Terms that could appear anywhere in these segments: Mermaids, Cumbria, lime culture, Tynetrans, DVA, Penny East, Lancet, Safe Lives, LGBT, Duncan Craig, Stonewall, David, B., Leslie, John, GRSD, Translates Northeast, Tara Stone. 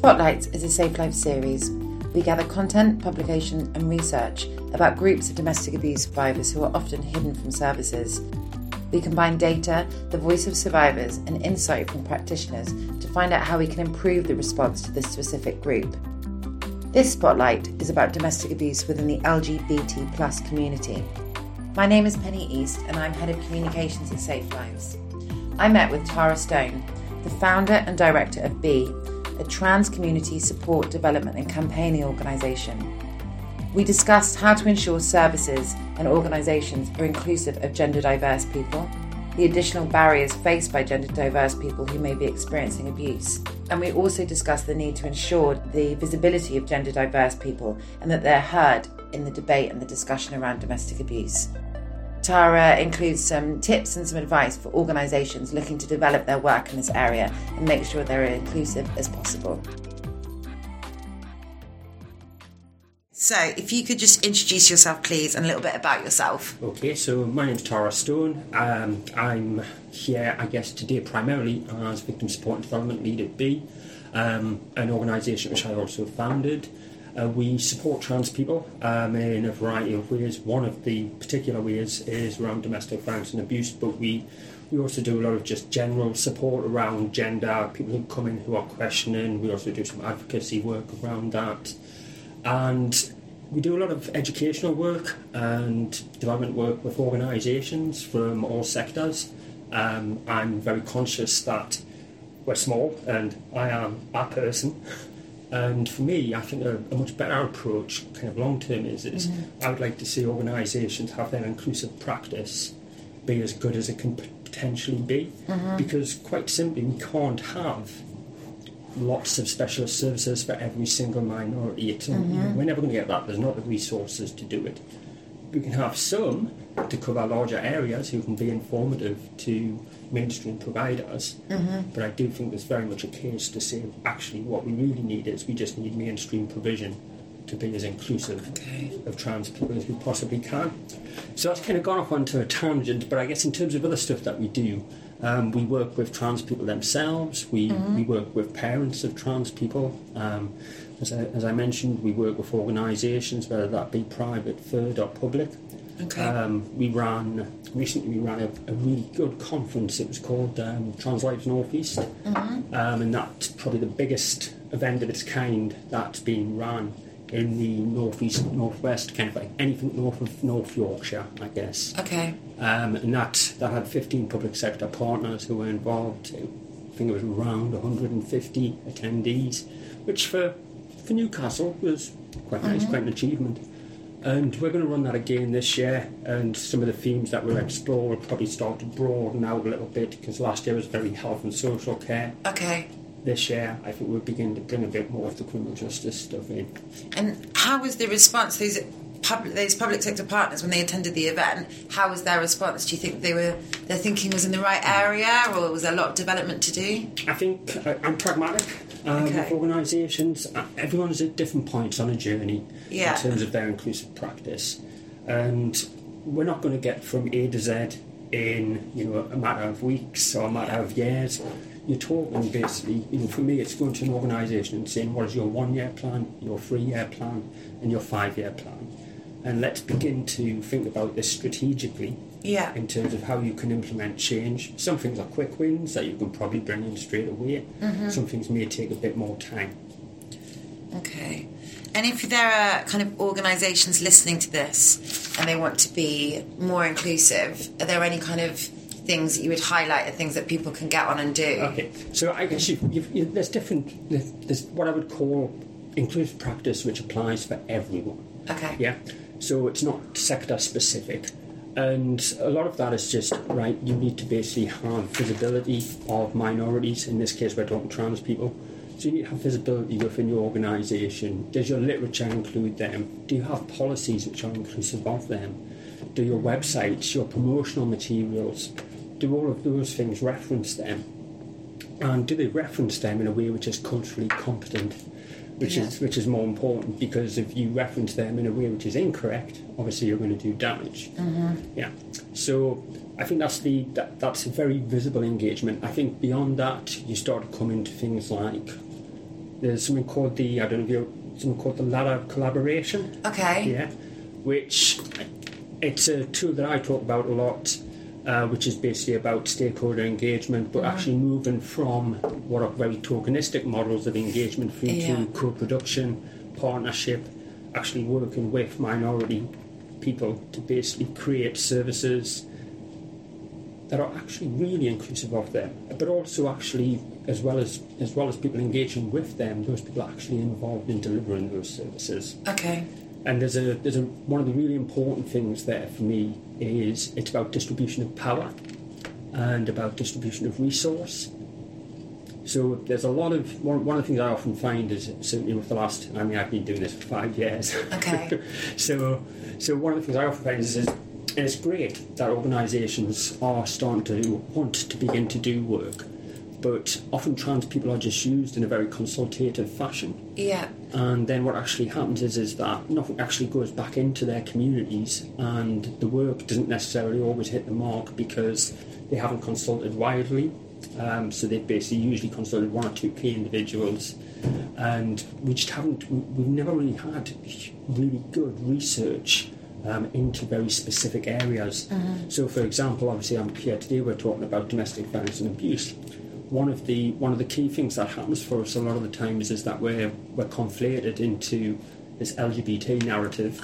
Spotlights is a Safe Lives series. We gather content, publication and research about groups of domestic abuse survivors who are often hidden from services. We combine data, the voice of survivors and insight from practitioners to find out how we can improve the response to this specific group. This spotlight is about domestic abuse within the LGBT+ community. My name is Penny East and I'm Head of Communications at Safe Lives. I met with Tara Stone, the founder and director of B., a trans community support, development and campaigning organisation. We discussed how to ensure services and organisations are inclusive of gender diverse people, the additional barriers faced by gender diverse people who may be experiencing abuse, and we also discussed the need to ensure the visibility of gender diverse people and that they're heard in the debate and the discussion around domestic abuse. Tara includes some tips and some advice for organisations looking to develop their work in this area and make sure they're as inclusive as possible. So, if you could just introduce yourself, please, and a little bit about yourself. Okay, so my name's Tara Stone. I'm here, I guess, today primarily as Victim Support and Development Lead at B, an organisation which I also founded. We support trans people in a variety of ways. One of the particular ways is around domestic violence and abuse, but we also do a lot of just general support around gender, people who come in who are questioning. We also do some advocacy work around that. And we do a lot of educational work and development work with organisations from all sectors. I'm very conscious that we're small and I am a person. And for me, I think a much better approach, kind of long-term, is mm-hmm. I would like to see organisations have their inclusive practice be as good as it can potentially be. Mm-hmm. Because quite simply, we can't have lots of specialist services for every single minority. Mm-hmm. We're never going to get that. There's not the resources to do it. We can have some to cover larger areas who can be informative to mainstream providers, mm-hmm. but I do think there's very much a case to say actually what we really need is we just need mainstream provision to be as inclusive of trans people as we possibly can. So that's kind of gone off onto a tangent, but I guess in terms of other stuff that we do, we work with trans people themselves, we work with parents of trans people, as I mentioned, we work with organisations, whether that be private, third or public. Okay. We ran a really good conference. It was called Translates Northeast, mm-hmm. And that's probably the biggest event of its kind that's been run in the northeast, northwest, kind of like anything north of North Yorkshire, I guess. Okay. And that had 15 public sector partners who were involved. I think it was around 150 attendees, which for Newcastle was quite nice, mm-hmm. quite an achievement. And we're going to run that again this year, and some of the themes that we'll explore will probably start to broaden out a little bit, because last year was very health and social care. Okay. This year, I think we'll begin to bring a bit more of the criminal justice stuff in. And how was the response? Those public sector partners, when they attended the event, how was their response? Do you think their thinking was in the right area, or was there a lot of development to do? I think I'm pragmatic. With organisations, everyone's at different points on a journey in terms of their inclusive practice, and we're not going to get from A to Z in a matter of weeks or a matter of years. You're talking basically, for me, it's going to an organisation and saying, what is your 1-year plan, your 3-year plan, and your 5-year plan, and let's begin to think about this strategically. Yeah. In terms of how you can implement change. Some things are quick wins that you can probably bring in straight away. Mm-hmm. Some things may take a bit more time. Okay. And if there are kind of organisations listening to this and they want to be more inclusive, are there any kind of things that you would highlight or things that people can get on and do? Okay. So I guess there's what I would call inclusive practice, which applies for everyone. Okay. Yeah. So it's not sector specific. And a lot of that is just, you need to basically have visibility of minorities. In this case, we're talking trans people. So you need to have visibility within your organisation. Does your literature include them? Do you have policies which are inclusive of them? Do your websites, your promotional materials, do all of those things reference them? And do they reference them in a way which is culturally competent? Which is more important, because if you reference them in a way which is incorrect, obviously you're going to do damage. Mm-hmm. Yeah. So I think that's a very visible engagement. I think beyond that, you start to come into things like There's something called the, I don't know if you, something called the ladder collaboration. Okay. Yeah. Which, it's a tool that I talk about a lot, which is basically about stakeholder engagement, but actually moving from what are very tokenistic models of engagement through to co-production, partnership, actually working with minority people to basically create services that are actually really inclusive of them, but also actually, as well as people engaging with them, those people are actually involved in delivering those services. Okay. And there's a one of the really important things there for me is it's about distribution of power and about distribution of resource. So there's a lot of one of the things I often find is certainly with the last, I mean, I've been doing this for 5 years. Okay. so one of the things I often find is and it's great that organisations are starting to want to begin to do work, but often trans people are just used in a very consultative fashion. Yeah. And then what actually happens is that nothing actually goes back into their communities, and the work doesn't necessarily always hit the mark because they haven't consulted widely. So they've basically usually consulted one or two key individuals, and we just haven't. We've never really had really good research into very specific areas. So for example, obviously I'm here today, we're talking about domestic violence and abuse. One of the key things that happens for us a lot of the times is that we're conflated into this LGBT narrative.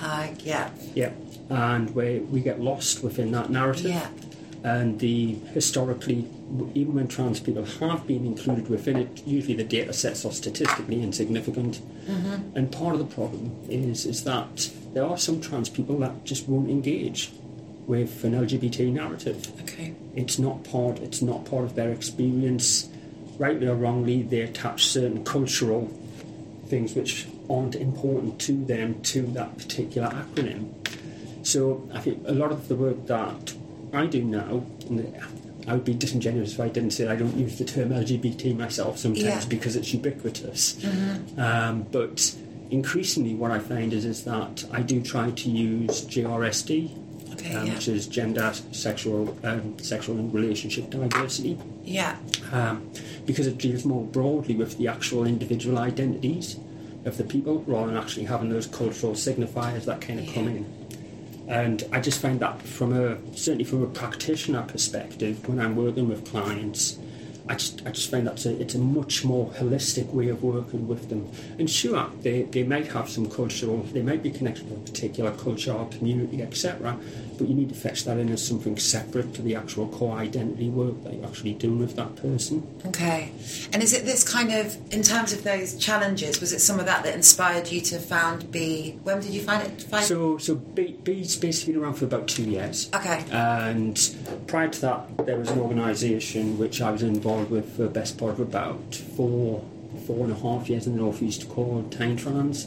And we get lost within that narrative. Yeah. And historically, even when trans people have been included within it, usually the data sets are statistically insignificant. And part of the problem is that there are some trans people that just won't engage with an LGBT narrative. Okay. It's not part of their experience. Rightly or wrongly, they attach certain cultural things which aren't important to them to that particular acronym. So I think a lot of the work that I do now, and I would be disingenuous if I didn't say I don't use the term LGBT myself sometimes because it's ubiquitous. But increasingly what I find is that I do try to use GRSD, which is gender, sexual and relationship diversity, because it deals more broadly with the actual individual identities of the people rather than actually having those cultural signifiers that kind of come in. And I just find that from a practitioner perspective, when I'm working with clients, I just find that it's a much more holistic way of working with them. And sure, they might have some cultural, they might be connected to a particular culture or community, etc. But you need to fetch that in as something separate to the actual core identity work that you're actually doing with that person. Okay. And is it this kind of, in terms of those challenges, was it some of that inspired you to found B? When did you find it? So B's basically been around for about 2 years. Okay. And prior to that, there was an organisation which I was involved with for the best part of about four and a half years in the northeast called Tynetrans.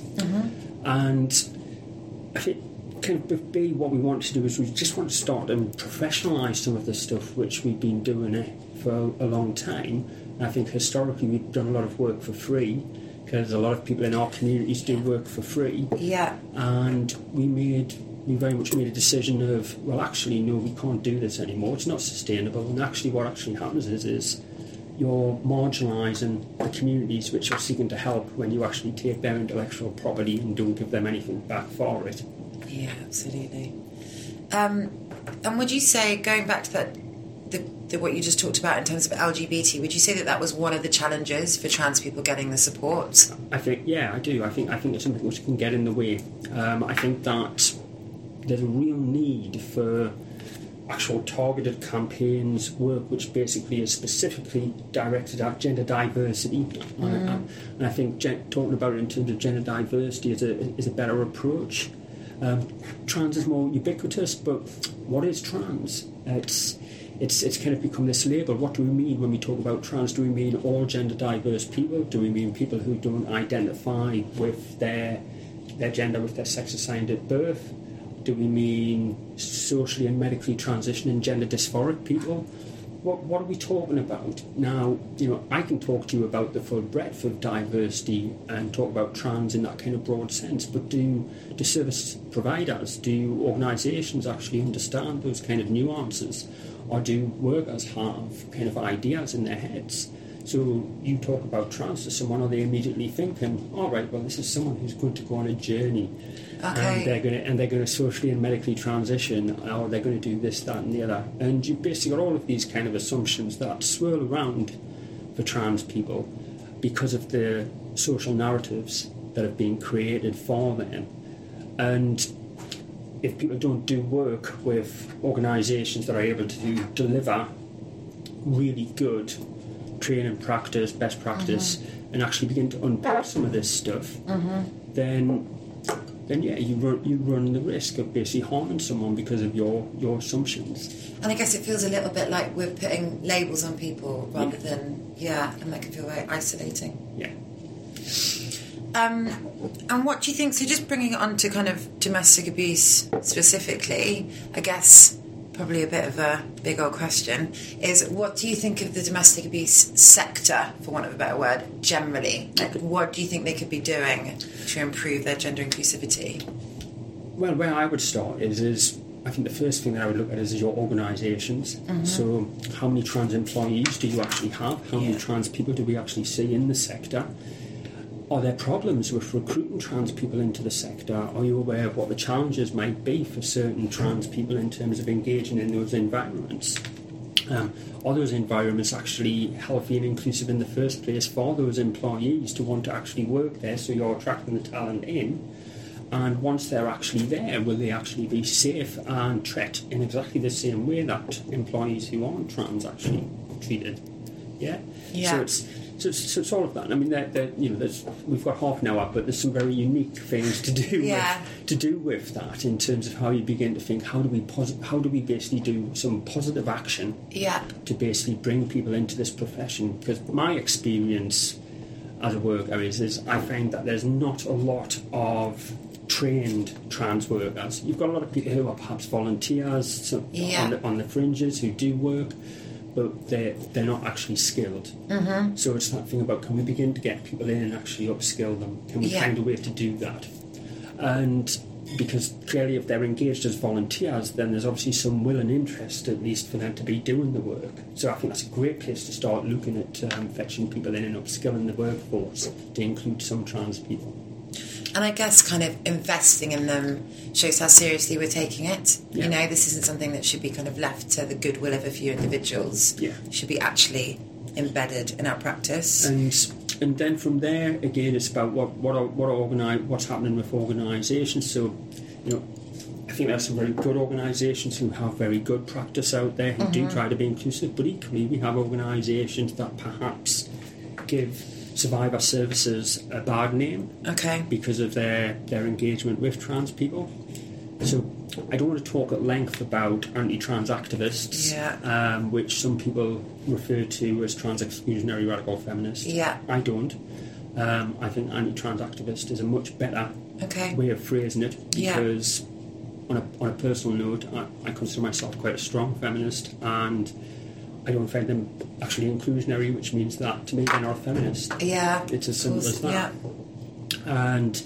And I think kind of B, what we want to do is we just want to start and professionalise some of the stuff which we've been doing it for a long time. And I think historically we've done a lot of work for free because a lot of people in our communities do work for free. Yeah. And we very much made a decision of, well, actually, no, we can't do this anymore. It's not sustainable. And actually what actually happens is you're marginalising the communities which are seeking to help when you actually take their intellectual property and don't give them anything back for it. Yeah, absolutely. And would you say, going back to that, what you just talked about in terms of LGBT, would you say that was one of the challenges for trans people getting the support? I think, yeah, I do. I think it's something which can get in the way. I think that there's a real need for actual targeted campaigns, work which basically is specifically directed at gender diversity. And I think talking about it in terms of gender diversity is a better approach. Trans is more ubiquitous, but what is trans? It's kind of become this label. What do we mean when we talk about trans? Do we mean all gender diverse people? Do we mean people who don't identify with their gender, with their sex assigned at birth? Do we mean socially and medically transitioning gender dysphoric people? What are we talking about? Now, you know, I can talk to you about the full breadth of diversity and talk about trans in that kind of broad sense, but do service providers, do organisations actually understand those kind of nuances? Or do workers have kind of ideas in their heads? So you talk about trans to someone, or they immediately think, all right, well, this is someone who's going to go on a journey, okay, and they're going to socially and medically transition, or they're going to do this, that, and the other. And you basically got all of these kind of assumptions that swirl around for trans people because of the social narratives that have been created for them. And if people don't do work with organisations that are able to deliver really good training, practice, best practice, mm-hmm, and actually begin to unpack some of this stuff, mm-hmm, then you run the risk of basically harming someone because of your assumptions. And I guess it feels a little bit like we're putting labels on people rather than, and that can feel very isolating. Yeah. And what do you think, so just bringing it on to kind of domestic abuse specifically, I guess probably a bit of a big old question, is what do you think of the domestic abuse sector, for want of a better word, generally? Like, what do you think they could be doing to improve their gender inclusivity? Well, where I would start is I think the first thing that I would look at is your organisations. Mm-hmm. So how many trans employees do you actually have? How many trans people do we actually see in the sector? Are there problems with recruiting trans people into the sector? Are you aware of what the challenges might be for certain trans people in terms of engaging in those environments? Are those environments actually healthy and inclusive in the first place for those employees to want to actually work there, so you're attracting the talent in? And once they're actually there, will they actually be safe and treated in exactly the same way that employees who aren't trans actually treated? Yeah. So it's all of that. I mean, we've got half an hour, but there's some very unique things to do with that in terms of how you begin to think, how do we basically do some positive action to basically bring people into this profession? Because my experience as a worker is I find that there's not a lot of trained trans workers. You've got a lot of people who are perhaps volunteers on the fringes who do work, but they're not actually skilled. Mm-hmm. So it's that thing about, can we begin to get people in and actually upskill them? Can we find a way to do that? And because clearly if they're engaged as volunteers, then there's obviously some will and interest, at least, for them to be doing the work. So I think that's a great place to start looking at fetching people in and upskilling the workforce to include some trans people. And I guess kind of investing in them shows how seriously we're taking it. Yeah. You know, this isn't something that should be kind of left to the goodwill of a few individuals. Yeah. It should be actually embedded in our practice. And then from there, again, it's about what's happening with organisations. So, you know, I think there are some very good organisations who have very good practice out there who do try to be inclusive, but equally we have organisations that perhaps give survivor services a bad name because of their engagement with trans people. So I don't want to talk at length about anti-trans activists, which some people refer to as trans exclusionary radical feminists. I don't. I think anti-trans activist is a much better way of phrasing it, because on a personal note, I consider myself quite a strong feminist, and I don't find them actually inclusionary, which means that to me they're not a feminist. It's as simple as that. And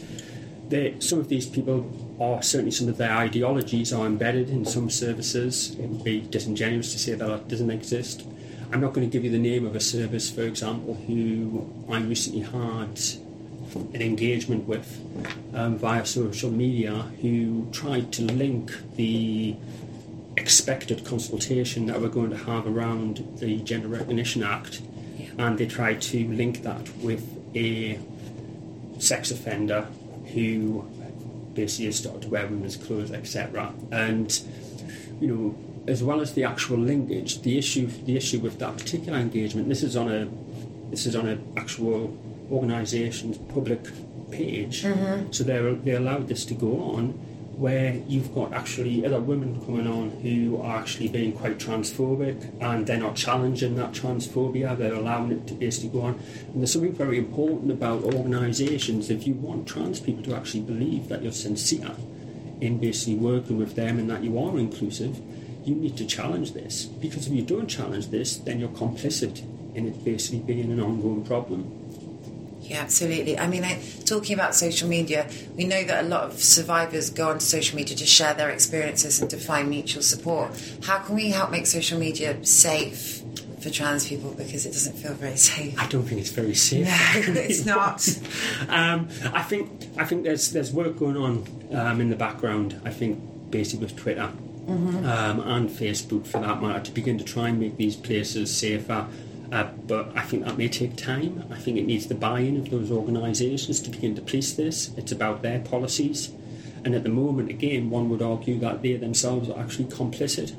some of these people are certainly, some of their ideologies are embedded in some services. It would be disingenuous to say that it doesn't exist. I'm not going to give you the name of a service, for example, who I recently had an engagement with via social media, who tried to link the expected consultation that we're going to have around the Gender Recognition Act, and they tried to link that with a sex offender who basically has started to wear women's clothes, etc. And, you know, as well as the actual linkage, the issue with that particular engagement, this is on a actual organisation's public page, so they allowed this to go on, where you've got actually other women coming on who are actually being quite transphobic, and they're not challenging that transphobia, they're allowing it to basically go on. And there's something very important about organisations. If you want trans people to actually believe that you're sincere in basically working with them and that you are inclusive, you need to challenge this, because if you don't challenge this, then you're complicit in it basically being an ongoing problem. Yeah, absolutely. I mean, talking about social media, we know that a lot of survivors go onto social media to share their experiences and to find mutual support. How can we help make social media safe for trans people because it doesn't feel very safe. I don't think it's very safe. No, it's not. I think there's work going on in the background. I think basically with Twitter and Facebook, for that matter, to begin to try and make these places safer. But I think that may take time. I think it needs the buy-in of those organisations to begin to police this. It's about their policies. And at the moment, again, one would argue that they themselves are actually complicit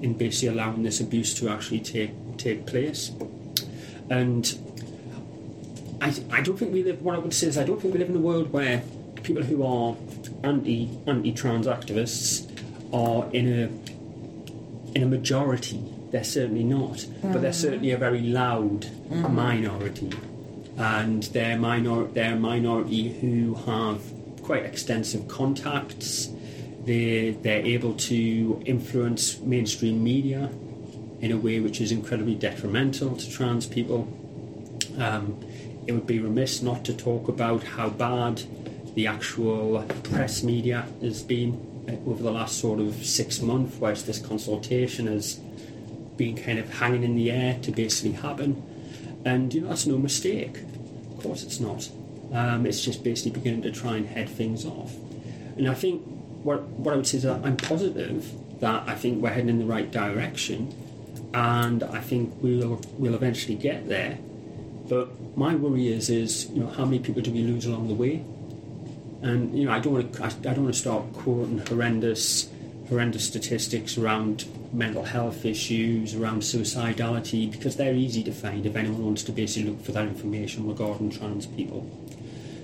in basically allowing this abuse to actually take place. And I don't think we live... What I would say is I don't think we live in a world where people who are anti-trans activists are in a majority. They're certainly not, but they're certainly a very loud minority. And they're a minority who have quite extensive contacts. They're able to influence mainstream media in a way which is incredibly detrimental to trans people. It would be remiss not to talk about how bad the actual press media has been over the last sort of 6 months, whilst this consultation has been kind of hanging in the air to basically happen. And that's no mistake. Of course it's not. It's just basically beginning to try and head things off. And I think what I would say is that I'm positive that I think we're heading in the right direction, and I think we'll eventually get there. But my worry is how many people do we lose along the way? And I don't want to start quoting horrendous statistics around mental health issues, around suicidality, because they're easy to find if anyone wants to basically look for that information regarding trans people.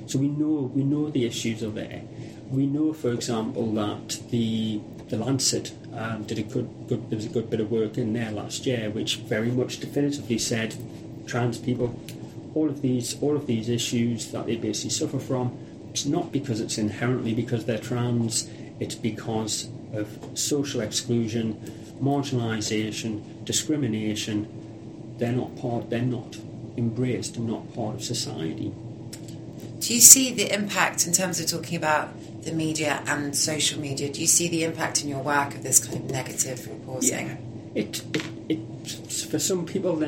So we know the issues are there. We know, for example, that the Lancet did a good bit of work in there last year, which very much definitively said trans people, all of these issues that they basically suffer from, it's not because it's inherently because they're trans, it's because of social exclusion, marginalisation, discrimination. They're not embraced and not part of society. Do you see the impact in terms of talking about the media and social media? Do you see the impact in your work of this kind of negative reporting? Yeah. It for some people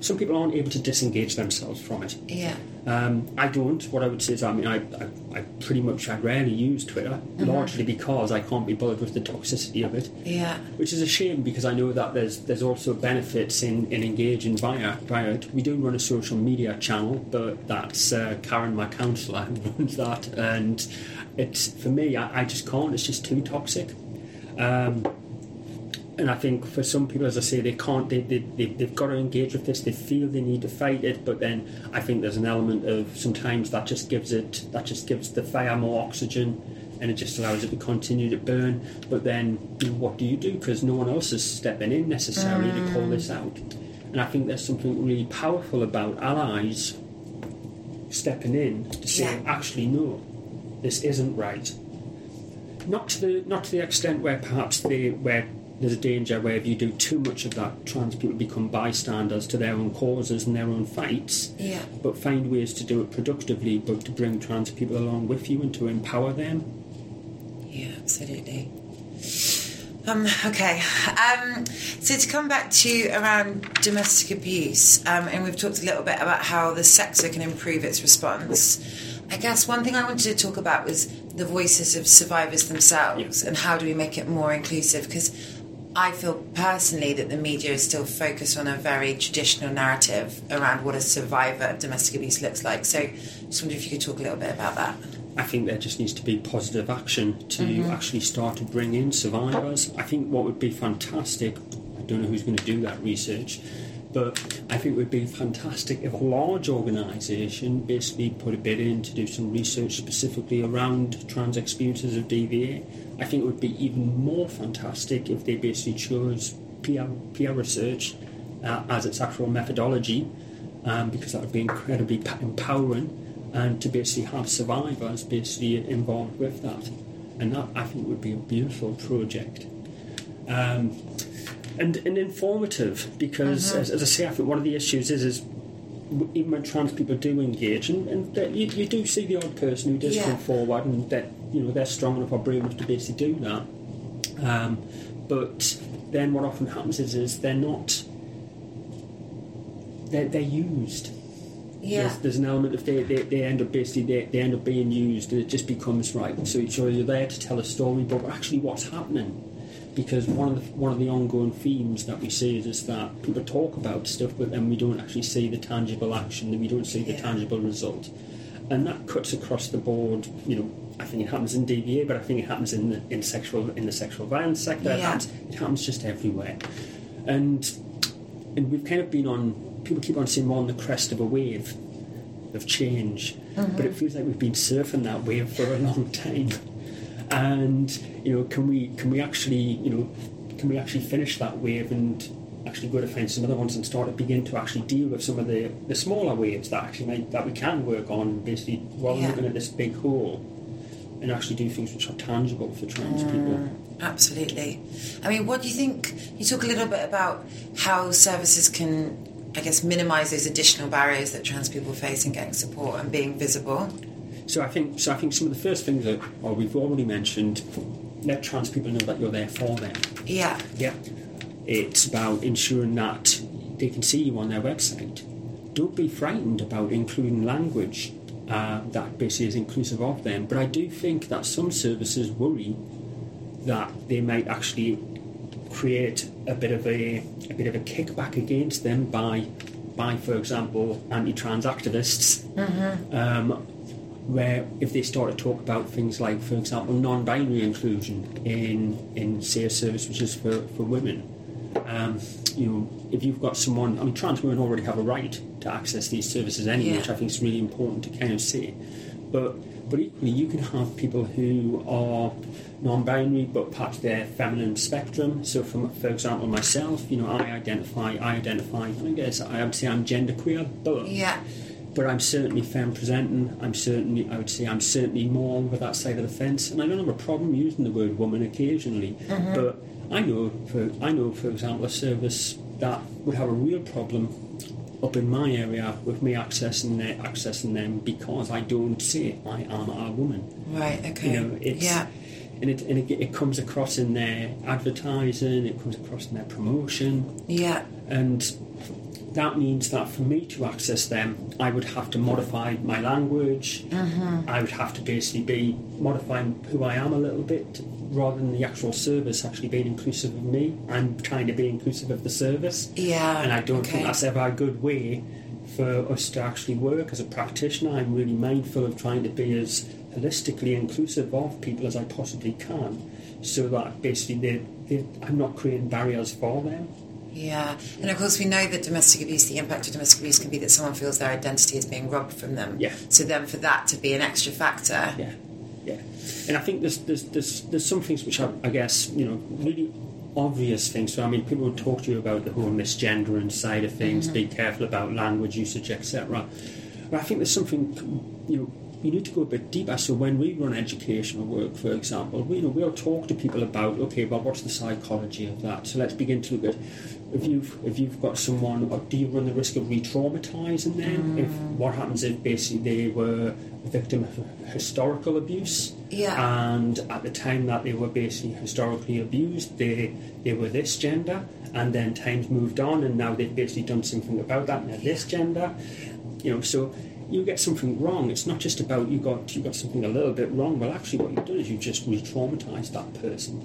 some people aren't able to disengage themselves from it. Yeah. I don't. What I would say is, I rarely use Twitter, largely because I can't be bothered with the toxicity of it. Yeah. Which is a shame, because I know that there's also benefits in engaging via it. We do run a social media channel, but that's Karen, my counsellor, who runs that, and it's, for me, I just can't. It's just too toxic. And I think for some people, as I say, they can't. They've got to engage with this. They feel they need to fight it, but then I think there's an element of sometimes that just gives the fire more oxygen, and it just allows it to continue to burn. But then what do you do? Because no one else is stepping in necessarily to call this out. And I think there's something really powerful about allies stepping in to say, actually, no, this isn't right. Not to the extent where perhaps there's a danger where if you do too much of that, trans people become bystanders to their own causes and their own fights. Yeah. But find ways to do it productively, but to bring trans people along with you and to empower them. Yeah, absolutely. Okay. So to come back to around domestic abuse, and we've talked a little bit about how the sector can improve its response. I guess one thing I wanted to talk about was the voices of survivors themselves and how do we make it more inclusive, because I feel personally that the media is still focused on a very traditional narrative around what a survivor of domestic abuse looks like. So I just wonder if you could talk a little bit about that. I think there just needs to be positive action to actually start to bring in survivors. I think what would be fantastic, I don't know who's going to do that research, but I think it would be fantastic if a large organisation basically put a bid in to do some research specifically around trans experiences of DVA. I think it would be even more fantastic if they basically chose peer research as its actual methodology, because that would be incredibly empowering, and to basically have survivors basically involved with that. And that, I think, would be a beautiful project. And informative, because as I say, I think one of the issues is even when trans people do engage, and you do see the odd person who does come forward, and that they're strong enough or brave enough to basically do that. But then what often happens is they're not they're used. Yeah. There's an element of they end up basically they end up being used, and it just becomes right. So you're there to tell a story, but actually what's happening? Because one of the ongoing themes that we see is that people talk about stuff, but then we don't actually see the tangible action, we don't see the tangible result, and that cuts across the board. You know, I think it happens in DVA, but I think it happens in the sexual violence sector. Yeah. It happens just everywhere, and we've kind of been on. People keep on saying we're on the crest of a wave of change, mm-hmm. but it feels like we've been surfing that wave for a long time. And you know, can we actually finish that wave and actually go to find some other ones and start to begin to actually deal with some of the smaller waves that we can work on, basically, rather than looking at this big hole, and actually do things which are tangible for trans people. Absolutely. I mean, what do you think? You talk a little bit about how services can, I guess, minimise those additional barriers that trans people face in getting support and being visible. So I think some of the first things that, or we've already mentioned, let trans people know that you're there for them. Yeah. Yeah. It's about ensuring that they can see you on their website. Don't be frightened about including language that basically is inclusive of them. But I do think that some services worry that they might actually create a bit of a kickback against them by, for example, anti-trans activists, mm-hmm. Where if they start to talk about things like, for example, non-binary inclusion in say a service which is for women, you know, if you've got someone, I mean, trans women already have a right to access these services anyway, which I think is really important to kind of see, but equally you can have people who are non-binary but part of their feminine spectrum. So for example, myself, you know, I identify I guess I would say I'm genderqueer, but I'm certainly femme presenting. I'm certainly more on that side of the fence, and I don't have a problem using the word woman occasionally, mm-hmm. but I know for example a service that would have a real problem up in my area with me accessing them because I don't say I am a woman. Right, okay. You know, it's, yeah. And it comes across in their advertising, it comes across in their promotion. Yeah. And that means that for me to access them, I would have to modify my language. Mm-hmm. I would have to basically be modifying who I am a little bit, rather than the actual service actually being inclusive of me. I'm trying to be inclusive of the service. Yeah. And I don't think that's ever a good way for us to actually work as a practitioner. I'm really mindful of trying to be as holistically inclusive of people as I possibly can, so that basically I'm not creating barriers for them. Yeah, and of course we know that domestic abuse, the impact of domestic abuse can be that someone feels their identity is being robbed from them. Yeah. So then for that to be an extra factor. Yeah, yeah. And I think there's some things which are, I guess, you know, really obvious things. So I mean, people will talk to you about the whole misgendering side of things, mm-hmm. be careful about language usage, etc. But I think there's something, you know, you need to go a bit deeper. So when we run educational work, for example, we'll talk to people about, okay, well, what's the psychology of that? So let's begin to look at if you've got someone, do you run the risk of re-traumatising them? Mm. What happens if basically they were a victim of historical abuse? Yeah. And at the time that they were basically historically abused, they were this gender, and then times moved on, and now they've basically done something about that, and they're this gender. You know, so you get something wrong. It's not just about you got something a little bit wrong. Well, actually, what you've done is you just re-traumatised that person.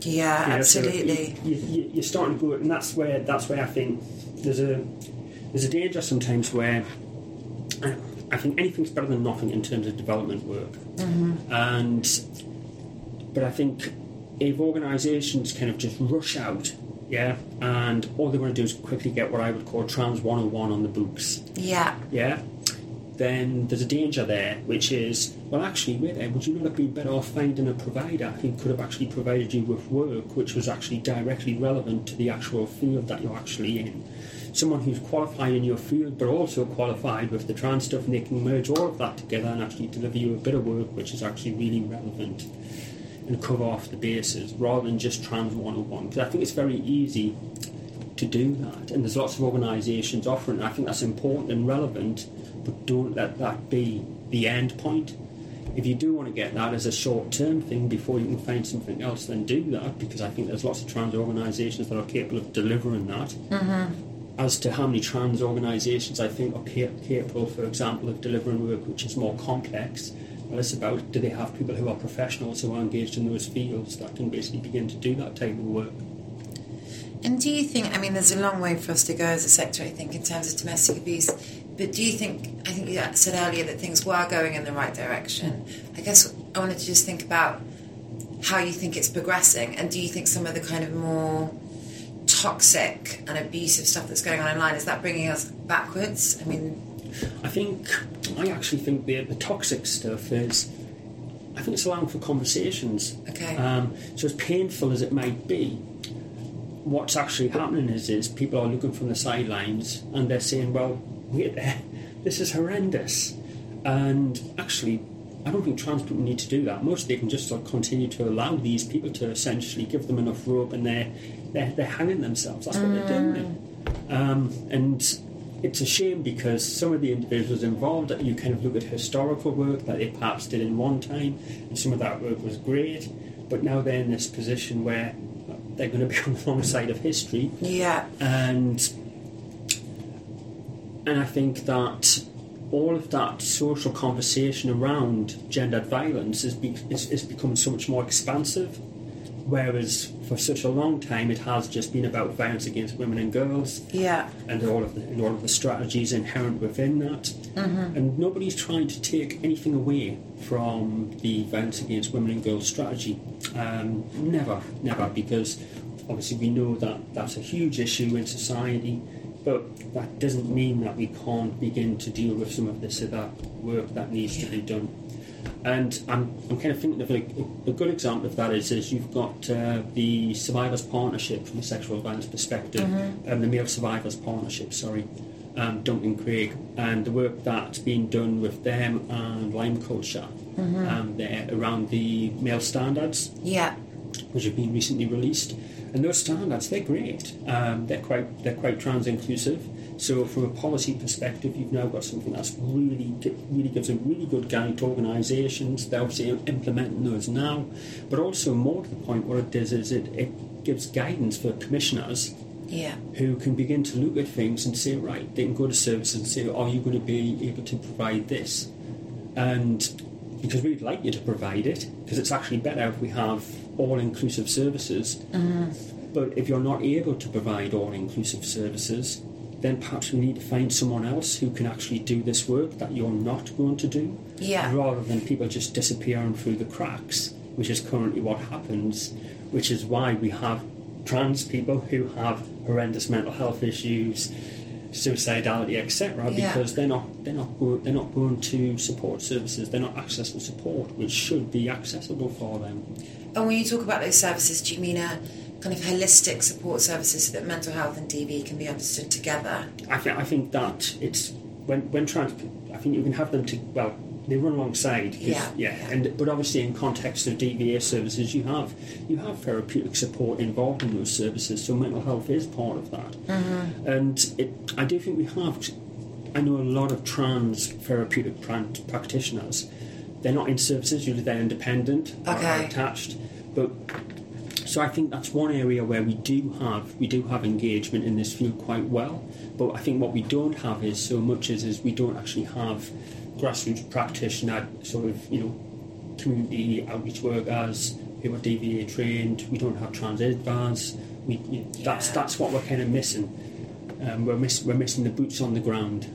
Yeah, you know, absolutely. So you're starting to go, and that's where I think there's a danger sometimes where I think anything's better than nothing in terms of development work. Mm-hmm. But I think if organisations kind of just rush out. Yeah, and all they want to do is quickly get what I would call Trans 101 on the books. Yeah. Yeah? Then there's a danger there, which is, well, actually, would you not have been better off finding a provider who could have actually provided you with work which was actually directly relevant to the actual field that you're actually in? Someone who's qualified in your field but also qualified with the trans stuff, and they can merge all of that together and actually deliver you a bit of work which is actually really relevant, and cover off the bases, rather than just Trans 101, because I think it's very easy to do that, and there's lots of organisations offering it. I think that's important and relevant, but don't let that be the end point. If you do want to get that as a short-term thing before you can find something else, then do that, because I think there's lots of trans organisations that are capable of delivering that, mm-hmm. as to how many trans organisations I think are capable, for example, of delivering work which is more complex. Well, it's about, do they have people who are professionals who are engaged in those fields that can basically begin to do that type of work? And do you think, I mean, there's a long way for us to go as a sector, I think, in terms of domestic abuse, but do you think, I think you said earlier that things were going in the right direction. I guess I wanted to just think about how you think it's progressing, and do you think some of the kind of more toxic and abusive stuff that's going on online, is that bringing us backwards? I mean... I actually think the toxic stuff is, I think it's allowing for conversations. Okay. So as painful as it might be, what's actually happening is people are looking from the sidelines and they're saying, well, wait there, this is horrendous. And actually, I don't think trans people need to do that much. They can just sort of continue to allow these people to essentially give them enough rope, and they're hanging themselves. That's what they're doing. And it's a shame because some of the individuals involved, you kind of look at historical work that they perhaps did in one time, and some of that work was great, but now they're in this position where they're going to be on the wrong side of history. Yeah. And I think that all of that social conversation around gendered violence has become so much more expansive, whereas for such a long time it has just been about violence against women and girls. Yeah. And all of the strategies inherent within that. Mm-hmm. And nobody's trying to take anything away from the violence against women and girls strategy. Never, because obviously we know that that's a huge issue in society, but that doesn't mean that we can't begin to deal with some of this or that work that needs to be done. And I'm kind of thinking of a good example of that is you've got the Survivors Partnership from a sexual violence perspective, mm-hmm. The Male Survivors Partnership, Duncan Craig, and the work that's been done with them and Lime Culture, mm-hmm. There around the male standards, yeah, which have been recently released. And those standards, they're great. They're quite trans-inclusive. So from a policy perspective, you've now got something that's really gives a really good guide to organisations. They're obviously implementing those now. But also more to the point, what it does is it gives guidance for commissioners, yeah, who can begin to look at things and say, right, they can go to service and say, are you going to be able to provide this? And because we'd like you to provide it, because it's actually better if we have all-inclusive services. Mm-hmm. But if you're not able to provide all-inclusive services, then perhaps we need to find someone else who can actually do this work that you're not going to do, yeah, rather than people just disappearing through the cracks, which is currently what happens, which is why we have trans people who have horrendous mental health issues, suicidality, etc., yeah, because they're not going to support services, they're not accessible support, which should be accessible for them. And when you talk about those services, do you mean a kind of holistic support services so that mental health and DV can be understood together? I think that it's when trans, I think you can have them they run alongside. Yeah. But obviously in context of DVA services, you have therapeutic support involved in those services, so mental health is part of that. Mm-hmm. And I do think we have. I know a lot of trans therapeutic practitioners. They're not in services. Usually they're independent, okay, or attached, but. So I think that's one area where we do have engagement in this field quite well, but I think what we don't have is so much as we don't actually have grassroots practitioner sort of community outreach workers who are DVA trained. We don't have trans advance. That's what we're kind of missing. We're missing the boots on the ground.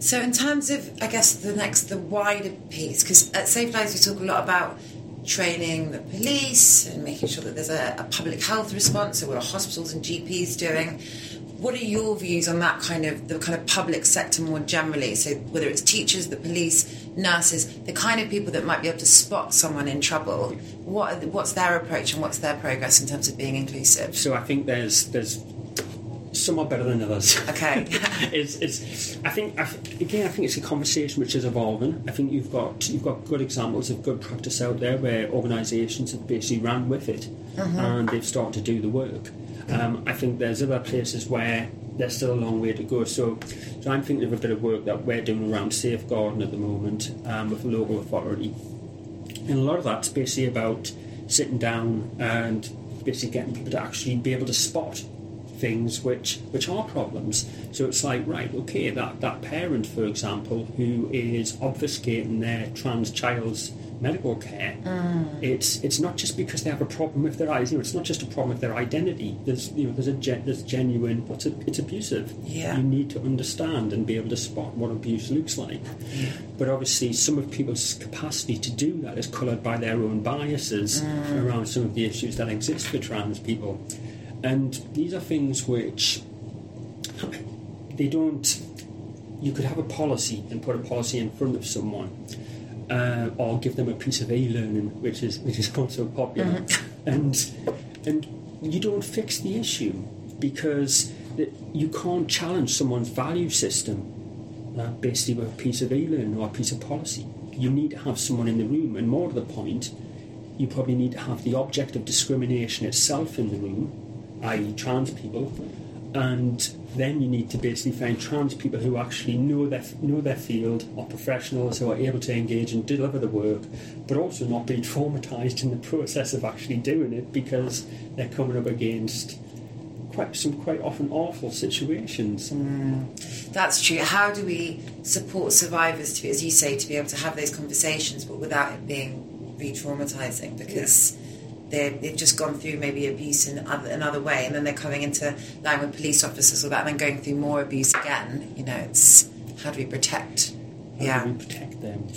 So in terms of, I guess, the wider piece, because at Safe Lives we talk a lot about training the police and making sure that there's a public health response, so what are hospitals and GPs doing? What are your views on that kind of, the kind of public sector more generally? So whether it's teachers, the police, nurses, the kind of people that might be able to spot someone in trouble, what's their approach and what's their progress in terms of being inclusive? So I think there's some are better than others. Okay. I think it's a conversation which is evolving. I think you've got good examples of good practice out there where organisations have basically ran with it, mm-hmm, and they've started to do the work. I think there's other places where there's still a long way to go. So I'm thinking of a bit of work that we're doing around safeguarding at the moment with local authority, and a lot of that's basically about sitting down and basically getting people to actually be able to spot things which are problems. So it's like, right, okay, that parent, for example, who is obfuscating their trans child's medical care, it's not just because they have a problem with their eyes, it's not just a problem with their identity. There's genuine, it's abusive. Yeah. You need to understand and be able to spot what abuse looks like. Yeah. But obviously some of people's capacity to do that is coloured by their own biases around some of the issues that exist for trans people. And these are things which they don't... You could have a policy and put a policy in front of someone, or give them a piece of e-learning, which is also popular, and you don't fix the issue, because you can't challenge someone's value system basically with a piece of e-learning or a piece of policy. You need to have someone in the room, and more to the point, you probably need to have the object of discrimination itself in the room, i.e. trans people, and then you need to basically find trans people who actually know their field, are professionals, who are able to engage and deliver the work, but also not be traumatised in the process of actually doing it, because they're coming up against quite often awful situations. That's true. How do we support survivors to, as you say, to be able to have those conversations, but without it being re-traumatising? Because... Yeah. They've just gone through maybe abuse in another way, and then they're coming into line with police officers or that, and then going through more abuse again. You know, it's how do we protect? How do we protect them?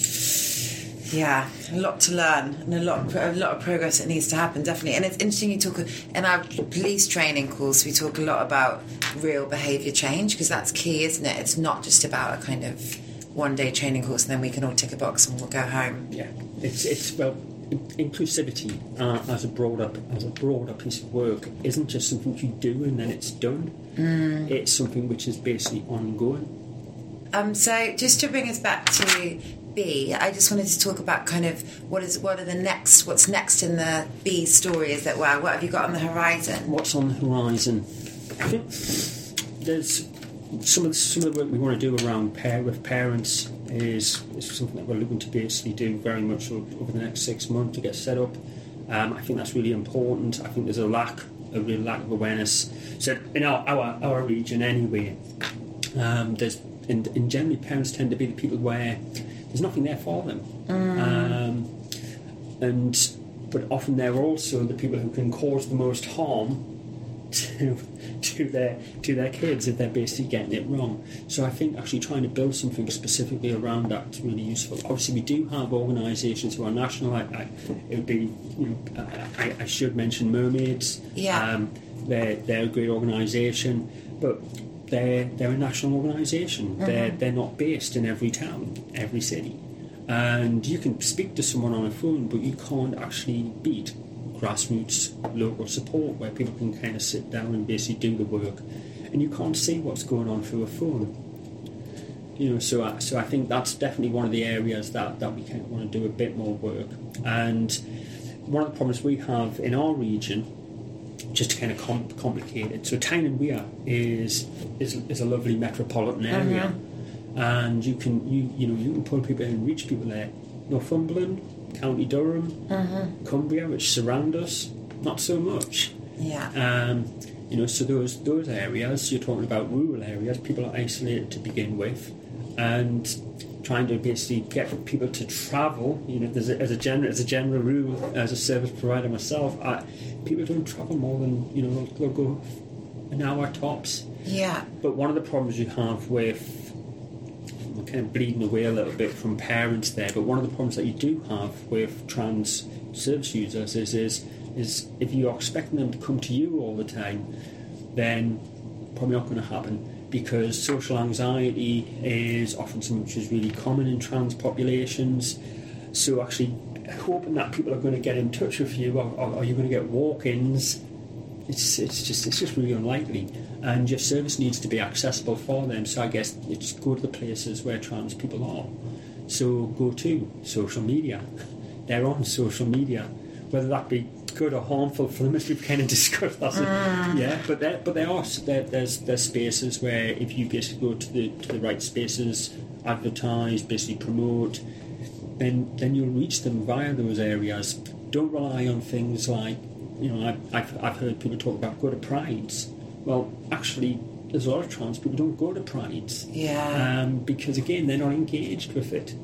Yeah, a lot to learn, and a lot of progress that needs to happen, definitely. And it's interesting, you talk in our police training course, we talk a lot about real behaviour change, because that's key, isn't it? It's not just about a kind of one-day training course, and then we can all tick a box and we'll go home. Yeah, it's well. Inclusivity as a broader piece of work isn't just something you do and then it's done. It's something which is basically ongoing. So just to bring us back to B, I just wanted to talk about kind of what's next in the B story. Is that what have you got on the horizon? What's on the horizon? I think there's some of the work we want to do around parents. Is something that we're looking to basically do very much over the next 6 months to get set up. I think that's really important. I think there's a real lack of awareness. So in our region anyway, there's in generally parents tend to be the people where there's nothing there for them, but often they're also the people who can cause the most harm to their kids if they're basically getting it wrong. So I think actually trying to build something specifically around that's really useful. Obviously we do have organisations who are national. I should mention Mermaids. Yeah. They're a great organisation, but they're a national organisation. Mm-hmm. They're not based in every town, every city, and you can speak to someone on a phone, but you can't actually beat grassroots local support where people can kind of sit down and basically do the work, and you can't see what's going on through a phone, so I think that's definitely one of the areas that we kind of want to do a bit more work. And one of the problems we have in our region, just to kind of complicate it, so Tyne and Wear is a lovely metropolitan area, and you can pull people in and reach people there. Northumberland, County Durham, Cumbria, which surround us, not so much. Yeah. So those areas, you're talking about rural areas, people are isolated to begin with, and trying to basically get people to travel. As a general rule, as a service provider myself, people don't travel more than they'll go an hour tops. Yeah. But one of the problems you have with, we're kind of bleeding away a little bit from parents there, but one of the problems that you do have with trans service users is if you're expecting them to come to you all the time, then probably not going to happen, because social anxiety is often something which is really common in trans populations. So actually hoping that people are going to get in touch with you, or you're going to get walk-ins, It's just really unlikely, and your service needs to be accessible for them. So I guess it's go to the places where trans people are. So go to social media. They're on social media, whether that be good or harmful for them, as we've kind of discussed. Yeah, but there's spaces where if you basically go to the right spaces, advertise, basically promote, then you'll reach them via those areas. Don't rely on things like, I've heard people talk about go to prides. well, actually, there's a lot of trans people don't go to prides. Yeah. Because, again, they're not engaged with it,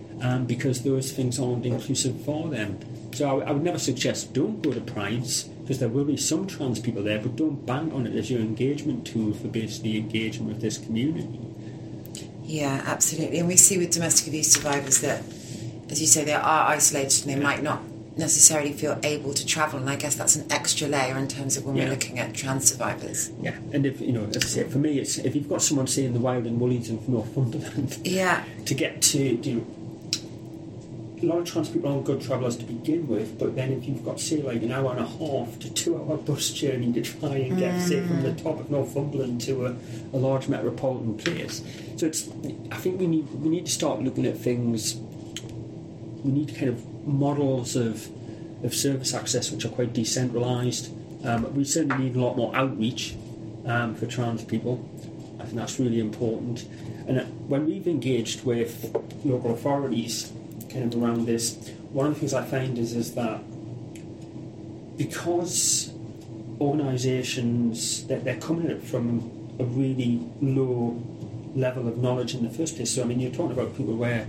because those things aren't inclusive for them. So I would never suggest don't go to prides, because there will be some trans people there, but don't bank on it as your engagement tool for basically engaging with this community. Yeah, absolutely. And we see with domestic abuse survivors that, as you say, they are isolated and they might not necessarily feel able to travel, and I guess that's an extra layer in terms of when we're looking at trans survivors. Yeah, and if you know, as I say, for me, it's if you've got someone saying the wild and woolies and no fundament, to get to do. A lot of trans people aren't good travellers to begin with, but then if you've got, say, like 1.5 to 2 hour bus journey to try and get, say, from the top of Northumberland to a large metropolitan place, so it's. I think we need to start looking at things. We need kind of models of service access which are quite decentralised. We certainly need a lot more outreach for trans people. I think that's really important. And when we've engaged with local authorities kind of around this, one of the things I find is that because organisations, they're coming at it from a really low level of knowledge in the first place. So, I mean, you're talking about people where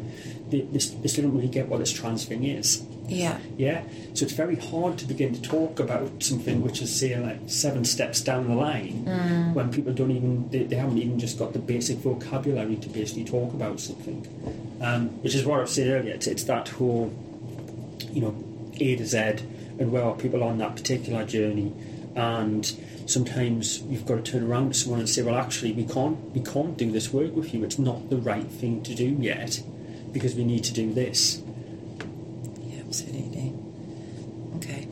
they still don't really get what this trans thing is. Yeah. Yeah? So it's very hard to begin to talk about something which is, say, like 7 steps down the line when people don't even... They haven't even just got the basic vocabulary to basically talk about something. Which is what I said earlier. It's that whole, A to Z and where are people on that particular journey. And sometimes you've got to turn around to someone and say, well, actually, we can't do this work with you. It's not the right thing to do yet, because we need to do this. Yeah, absolutely. Okay.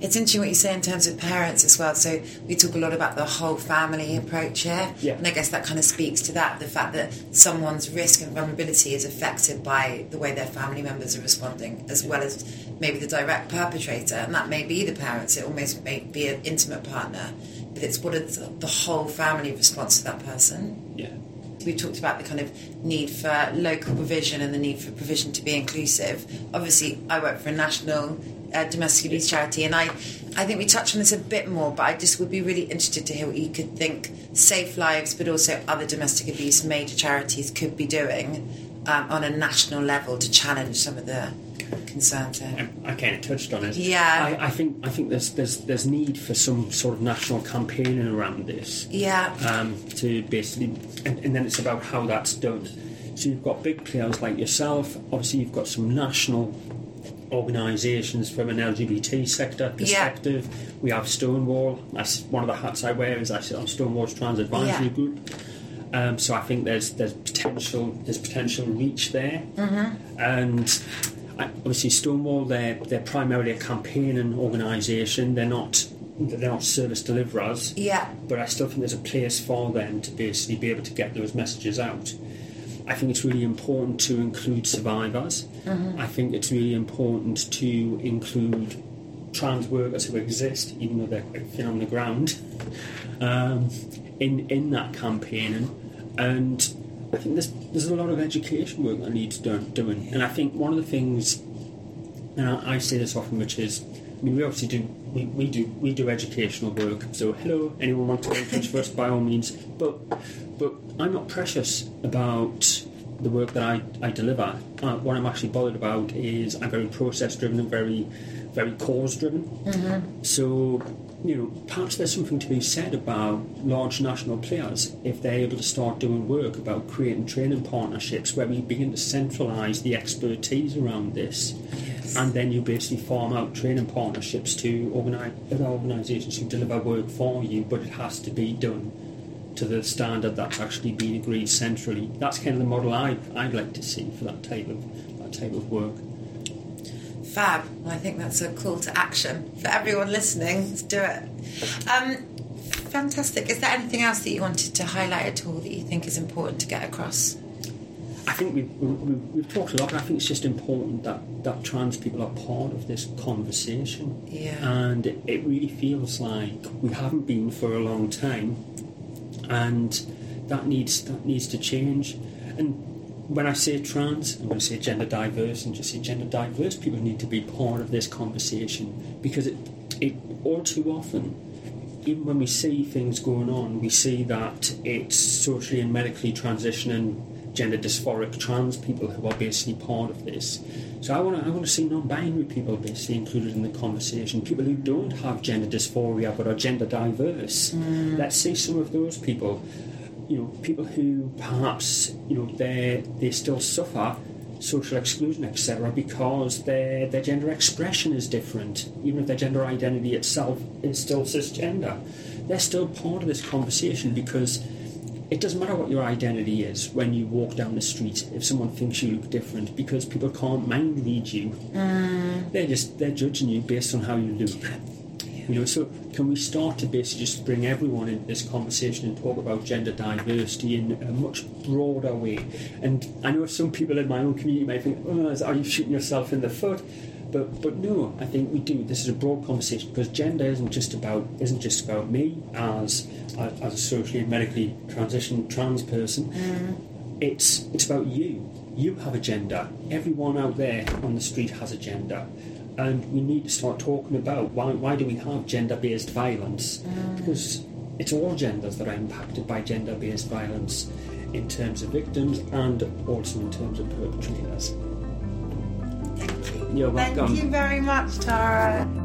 It's interesting what you say in terms of parents as well. So we talk a lot about the whole family approach here. Yeah. And I guess that kind of speaks to that, the fact that someone's risk and vulnerability is affected by the way their family members are responding, as well as maybe the direct perpetrator. And that may be the parents. It almost may be an intimate partner. But it's what is the whole family response to that person. Yeah. We talked about the kind of need for local provision and the need for provision to be inclusive. Obviously, I work for a national domestic abuse charity, and I think we touched on this a bit more, but I just would be really interested to hear what you could think Safe Lives, but also other domestic abuse major charities could be doing on a national level to challenge some of the concerns there. I kind of touched on it. Yeah. I think there's need for some sort of national campaigning around this. Yeah. To basically, and then it's about how that's done. So you've got big players like yourself. Obviously, you've got some national organisations from an LGBT sector perspective. Yeah. We have Stonewall. That's one of the hats I wear. Is actually on Stonewall's Trans Advisory Group. So I think there's potential reach there. Mm-hmm. And obviously, Stonewall, they're primarily a campaigning organisation. They're not service deliverers. Yeah. But I still think there's a place for them to basically be able to get those messages out. I think it's really important to include survivors. Mm-hmm. I think it's really important to include trans workers who exist, even though they're quite thin on the ground, in that campaigning. And I think there's a lot of education work that needs doing. And I think one of the things, and I say this often, which is, I mean, we obviously do educational work. So hello, anyone want to engage first? By all means. But I'm not precious about the work that I deliver. What I'm actually bothered about is I'm very process driven and very, very cause driven. Mm-hmm. So, perhaps there's something to be said about large national players if they're able to start doing work about creating training partnerships where we begin to centralise the expertise around this. Yes. And then you basically farm out training partnerships to other organisations who deliver work for you, but it has to be done to the standard that's actually been agreed centrally. That's kind of the model I'd like to see for that type of work. Fab. Well, I think that's a call to action for everyone listening. Let's do it. Fantastic. Is there anything else that you wanted to highlight at all that you think is important to get across? I think we've talked a lot, and I think it's just important that trans people are part of this conversation. Yeah. And it really feels like we haven't been for a long time, and that needs to change. And when I say trans, I'm going to say gender diverse, and just say gender diverse people need to be part of this conversation, because it all too often even when we see things going on, we see that it's socially and medically transitioning gender dysphoric trans people who are basically part of this. So I want to see non-binary people basically included in the conversation, people who don't have gender dysphoria but are gender diverse. Let's see some of those people. You know, people who perhaps, you know, they still suffer social exclusion, etc., because their gender expression is different, even if their gender identity itself is still cisgender. They're still part of this conversation, because it doesn't matter what your identity is when you walk down the street if someone thinks you look different, because people can't mind read you. They're judging you based on how you look. You know, so can we start to basically just bring everyone into this conversation and talk about gender diversity in a much broader way? And I know some people in my own community might think, oh, are you shooting yourself in the foot? But no, I think we do. This is a broad conversation, because gender isn't just about me as a socially and medically transitioned trans person. It's about you. You have a gender. Everyone out there on the street has a gender. And we need to start talking about why do we have gender-based violence? Because it's all genders that are impacted by gender-based violence, in terms of victims and also in terms of perpetrators. Thank you. You're welcome. Thank you very much, Tara.